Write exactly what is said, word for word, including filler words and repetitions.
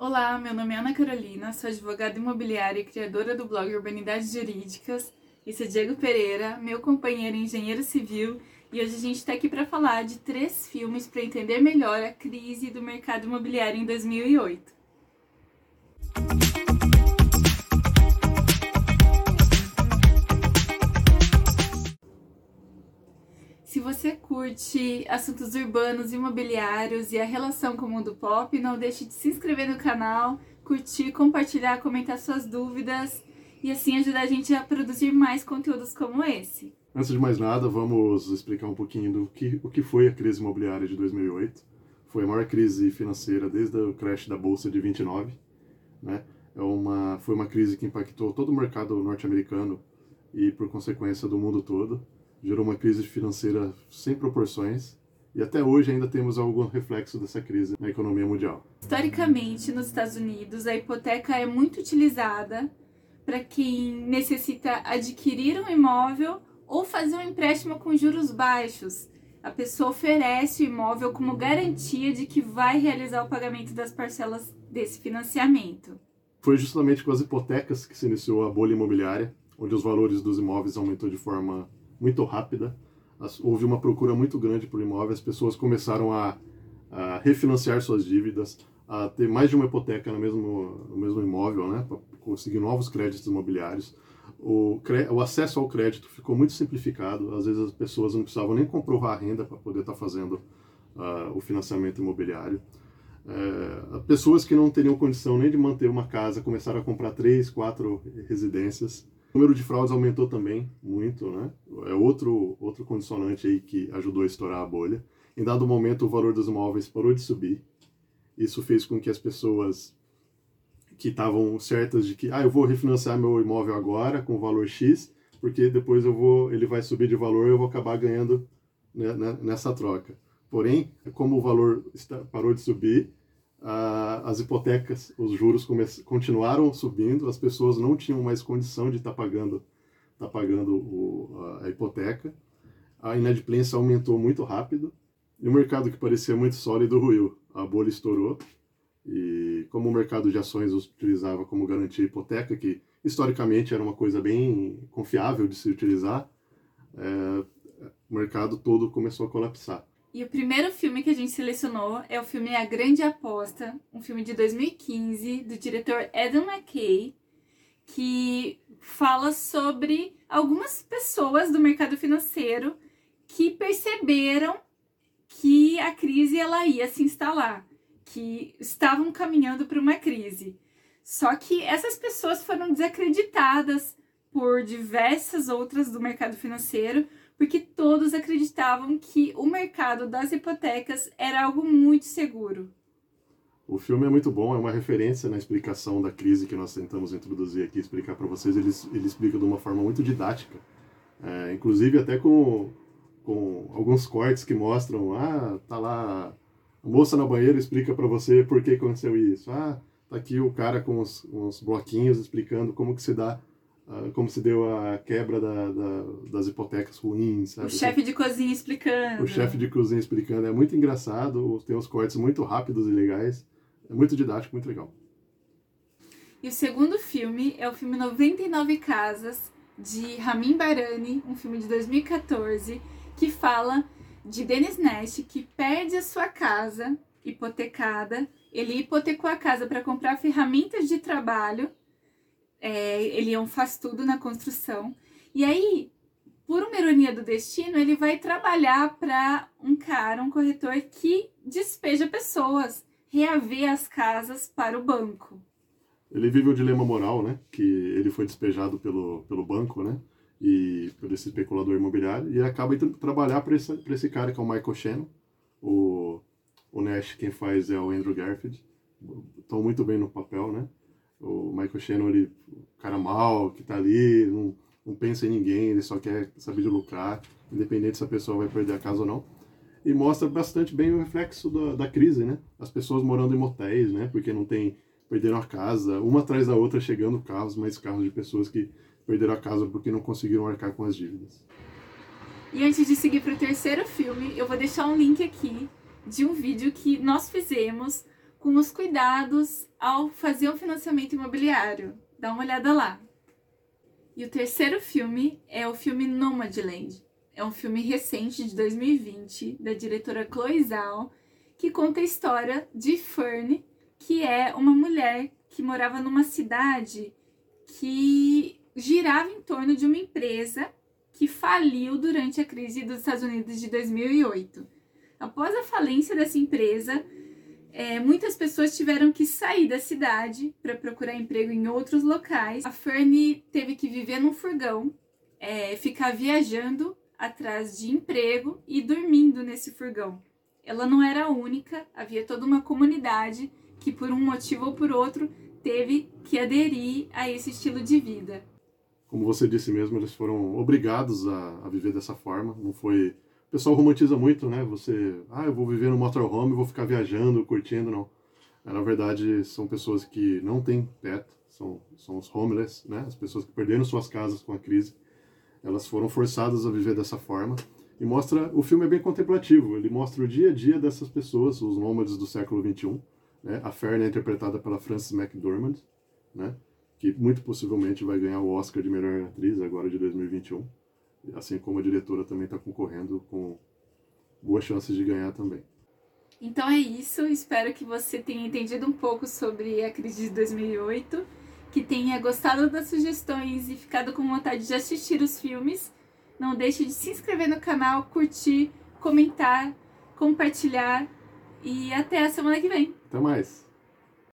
Olá, meu nome é Ana Carolina, sou advogada imobiliária e criadora do blog Urbanidades Jurídicas. Esse é Diego Pereira, meu companheiro engenheiro civil, e hoje a gente está aqui para falar de três filmes para entender melhor a crise do mercado imobiliário em dois mil e oito. Se você curte assuntos urbanos, imobiliários e a relação com o mundo pop, não deixe de se inscrever no canal, curtir, compartilhar, comentar suas dúvidas e assim ajudar a gente a produzir mais conteúdos como esse. Antes de mais nada, vamos explicar um pouquinho do que, o que foi a crise imobiliária de dois mil e oito. Foi a maior crise financeira desde o crash da Bolsa de vinte e nove, né? É uma, foi uma crise que impactou todo o mercado norte-americano e, por consequência, do mundo todo. Gerou uma crise financeira sem proporções e até hoje ainda temos algum reflexo dessa crise na economia mundial. Historicamente, nos Estados Unidos, a hipoteca é muito utilizada para quem necessita adquirir um imóvel ou fazer um empréstimo com juros baixos. A pessoa oferece o imóvel como garantia de que vai realizar o pagamento das parcelas desse financiamento. Foi justamente com as hipotecas que se iniciou a bolha imobiliária, onde os valores dos imóveis aumentou de forma muito rápida, houve uma procura muito grande por imóveis, as pessoas começaram a, a refinanciar suas dívidas, a ter mais de uma hipoteca no mesmo, no mesmo imóvel, né, para conseguir novos créditos imobiliários. O, o acesso ao crédito ficou muito simplificado, às vezes as pessoas não precisavam nem comprovar a renda para poder estar fazendo uh, o financiamento imobiliário. Uh, pessoas que não teriam condição nem de manter uma casa começaram a comprar três, quatro residências. O número de fraudes aumentou também, muito, né? É outro, outro condicionante aí que ajudou a estourar a bolha. Em dado momento, o valor dos imóveis parou de subir. Isso fez com que as pessoas que estavam certas de que ah, eu vou refinanciar meu imóvel agora com o valor X, porque depois eu vou, ele vai subir de valor e eu vou acabar ganhando, né, nessa troca. Porém, como o valor está, parou de subir, as hipotecas, os juros continuaram subindo, as pessoas não tinham mais condição de estar tá pagando, tá pagando o, a hipoteca, a inadimplência aumentou muito rápido, e o mercado que parecia muito sólido ruiu, a bolha estourou, e como o mercado de ações utilizava como garantia a hipoteca, que historicamente era uma coisa bem confiável de se utilizar, é, o mercado todo começou a colapsar. E o primeiro filme que a gente selecionou é o filme A Grande Aposta, um filme de dois mil e quinze, do diretor Adam McKay, que fala sobre algumas pessoas do mercado financeiro que perceberam que a crise ela ia se instalar, que estavam caminhando para uma crise. Só que essas pessoas foram desacreditadas por diversas outras do mercado financeiro, porque todos acreditavam que o mercado das hipotecas era algo muito seguro. O filme é muito bom, é uma referência na explicação da crise que nós tentamos introduzir aqui, explicar para vocês. Ele, ele explica de uma forma muito didática, é, inclusive até com, com alguns cortes que mostram, ah, tá lá a moça na banheira explica para você por que aconteceu isso, ah, tá aqui o cara com os, os bloquinhos explicando como que se dá, como se deu a quebra da, da, das hipotecas ruins, sabe? O chefe de cozinha explicando. O chefe de cozinha explicando. É muito engraçado, tem uns cortes muito rápidos e legais. É muito didático, muito legal. E o segundo filme é o filme noventa e nove Casas, de Ramin Barani, um filme de dois mil e quatorze, que fala de Dennis Nash, que perde a sua casa hipotecada. Ele hipotecou a casa para comprar ferramentas de trabalho. É, ele é um faz-tudo na construção, e aí, por uma ironia do destino, ele vai trabalhar para um cara, um corretor que despeja pessoas, reaver as casas para o banco. Ele vive o dilema moral, né, que ele foi despejado pelo, pelo banco, né, e por esse especulador imobiliário, e acaba indo trabalhar para esse, esse cara que é o Michael Shannon, o, o Nash quem faz é o Andrew Garfield, estão muito bem no papel, né. O Michael Shannon, ele, o cara mal, que tá ali, não, não pensa em ninguém, ele só quer saber de lucrar, independente se a pessoa vai perder a casa ou não. E mostra bastante bem o reflexo da, da crise, né? As pessoas morando em motéis, né? Porque não tem, perderam a casa, uma atrás da outra chegando carros, mais carros de pessoas que perderam a casa porque não conseguiram arcar com as dívidas. E antes de seguir para o terceiro filme, eu vou deixar um link aqui de um vídeo que nós fizemos com os cuidados ao fazer um financiamento imobiliário. Dá uma olhada lá. E o terceiro filme é o filme Nomadland. É um filme recente de dois mil e vinte, da diretora Chloe Zhao, que conta a história de Fern, que é uma mulher que morava numa cidade que girava em torno de uma empresa que faliu durante a crise dos Estados Unidos de dois mil e oito. Após a falência dessa empresa, é, muitas pessoas tiveram que sair da cidade para procurar emprego em outros locais. A Fern teve que viver num furgão, é, ficar viajando atrás de emprego e dormindo nesse furgão. Ela não era a única, havia toda uma comunidade que por um motivo ou por outro teve que aderir a esse estilo de vida. Como você disse mesmo, eles foram obrigados a, a viver dessa forma, não foi... O pessoal romantiza muito, né? Você, ah, eu vou viver no motorhome, vou ficar viajando, curtindo, não. Na verdade, são pessoas que não têm teto, são, são os homeless, né? As pessoas que perderam suas casas com a crise, elas foram forçadas a viver dessa forma. E mostra, o filme é bem contemplativo, ele mostra o dia a dia dessas pessoas, os nômades do século vinte e um, né? A Fern é interpretada pela Frances McDormand, né? Que muito possivelmente vai ganhar o Oscar de melhor atriz agora de dois mil e vinte e um, assim como a diretora também está concorrendo com boas chances de ganhar também. Então é isso, espero que você tenha entendido um pouco sobre a crise de dois mil e oito, que tenha gostado das sugestões e ficado com vontade de assistir os filmes. Não deixe de se inscrever no canal, curtir, comentar, compartilhar e até a semana que vem. Até mais!